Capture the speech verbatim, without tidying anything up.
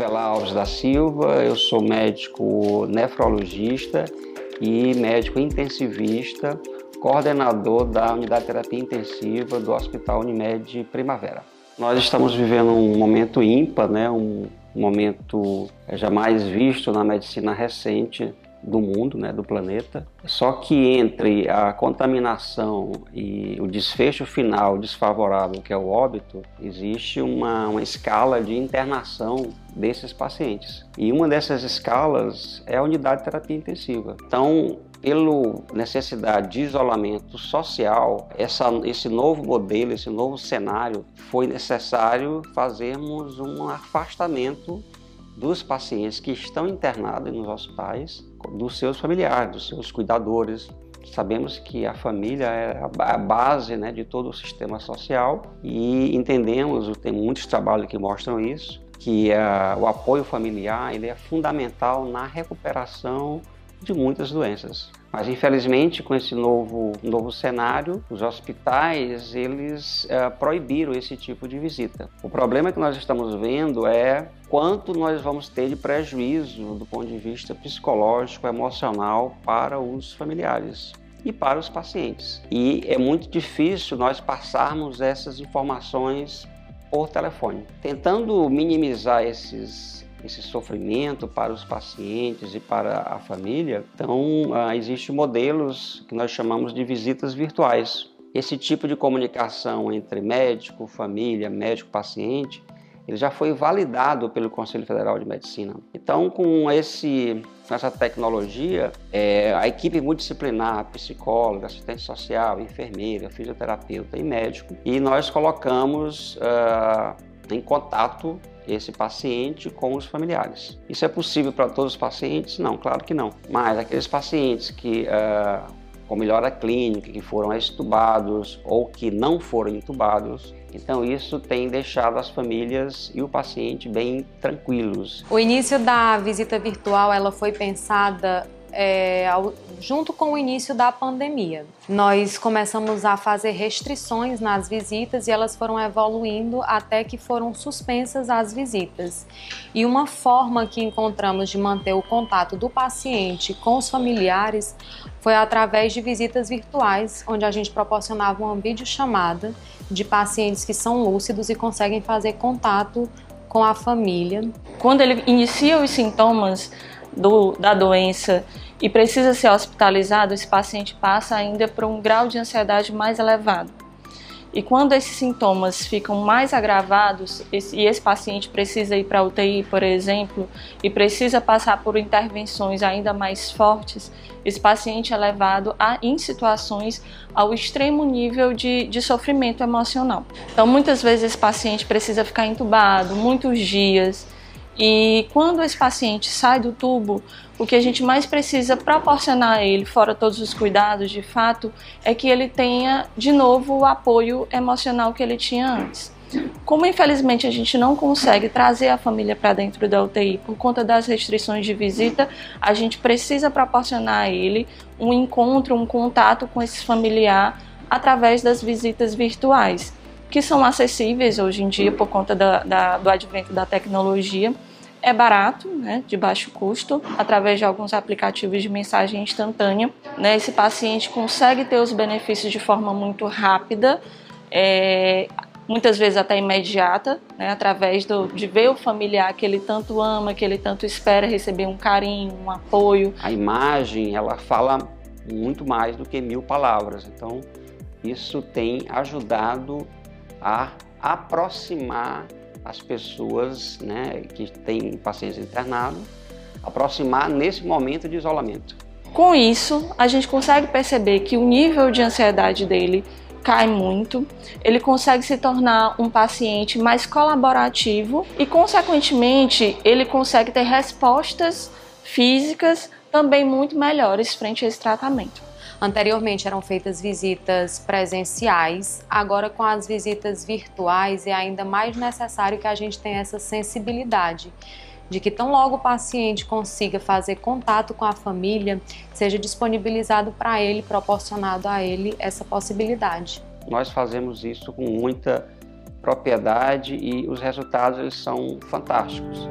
Belar Alves da Silva, eu sou médico nefrologista e médico intensivista, coordenador da Unidade de Terapia Intensiva do Hospital Unimed Primavera. Nós estamos vivendo um momento ímpar, né? um momento jamais visto na medicina recente do mundo, né? do planeta. Só que entre a contaminação e o desfecho final desfavorável, que é o óbito, existe uma, uma escala de internação desses pacientes. E uma dessas escalas é a unidade de terapia intensiva. Então, pela necessidade de isolamento social, essa, esse novo modelo, esse novo cenário, foi necessário fazermos um afastamento dos pacientes que estão internados nos hospitais, dos seus familiares, dos seus cuidadores. Sabemos que a família é a base, né, de todo o sistema social e entendemos, tem muitos trabalhos que mostram isso, que uh, o apoio familiar ele é fundamental na recuperação de muitas doenças. Mas, infelizmente, com esse novo, novo cenário, os hospitais eles é, proibiram esse tipo de visita. O problema que nós estamos vendo é quanto nós vamos ter de prejuízo do ponto de vista psicológico, emocional para os familiares e para os pacientes. E é muito difícil nós passarmos essas informações por telefone. Tentando minimizar esses esse sofrimento para os pacientes e para a família, então uh, existem modelos que nós chamamos de visitas virtuais. Esse tipo de comunicação entre médico, família, médico, paciente, ele já foi validado pelo Conselho Federal de Medicina. Então, com esse, essa tecnologia, é, a equipe multidisciplinar, psicóloga, assistente social, enfermeira, fisioterapeuta e médico, e nós colocamos uh, em contato esse paciente com os familiares. Isso é possível para todos os pacientes? Não, claro que não. Mas aqueles pacientes que uh, com melhora clínica, que foram extubados ou que não foram intubados, então isso tem deixado as famílias e o paciente bem tranquilos. O início da visita virtual ela foi pensada É, ao, junto com o início da pandemia. Nós começamos a fazer restrições nas visitas e elas foram evoluindo até que foram suspensas as visitas. E uma forma que encontramos de manter o contato do paciente com os familiares foi através de visitas virtuais, onde a gente proporcionava uma videochamada de pacientes que são lúcidos e conseguem fazer contato com a família. Quando ele inicia os sintomas Do, da doença e precisa ser hospitalizado, esse paciente passa ainda por um grau de ansiedade mais elevado. E quando esses sintomas ficam mais agravados esse, e esse paciente precisa ir para a U T I, por exemplo, e precisa passar por intervenções ainda mais fortes, esse paciente é levado a, em situações ao extremo nível de, de sofrimento emocional. Então, muitas vezes esse paciente precisa ficar entubado muitos dias. E quando esse paciente sai do tubo, o que a gente mais precisa proporcionar a ele, fora todos os cuidados de fato, é que ele tenha de novo o apoio emocional que ele tinha antes. Como infelizmente a gente não consegue trazer a família para dentro da U T I por conta das restrições de visita, a gente precisa proporcionar a ele um encontro, um contato com esse familiar através das visitas virtuais, que são acessíveis hoje em dia por conta da, da, do advento da tecnologia. É barato, né, de baixo custo, através de alguns aplicativos de mensagem instantânea, né, esse paciente consegue ter os benefícios de forma muito rápida, é, muitas vezes até imediata, né, através do, de ver o familiar que ele tanto ama, que ele tanto espera receber um carinho, um apoio. A imagem, ela fala muito mais do que mil palavras, então isso tem ajudado a aproximar as pessoas, né, que têm pacientes internados, aproximar nesse momento de isolamento. Com isso, a gente consegue perceber que o nível de ansiedade dele cai muito, ele consegue se tornar um paciente mais colaborativo e, consequentemente, ele consegue ter respostas físicas também muito melhores frente a esse tratamento. Anteriormente eram feitas visitas presenciais, agora com as visitas virtuais é ainda mais necessário que a gente tenha essa sensibilidade de que tão logo o paciente consiga fazer contato com a família, seja disponibilizado para ele, proporcionado a ele essa possibilidade. Nós fazemos isso com muita propriedade e os resultados eles são fantásticos.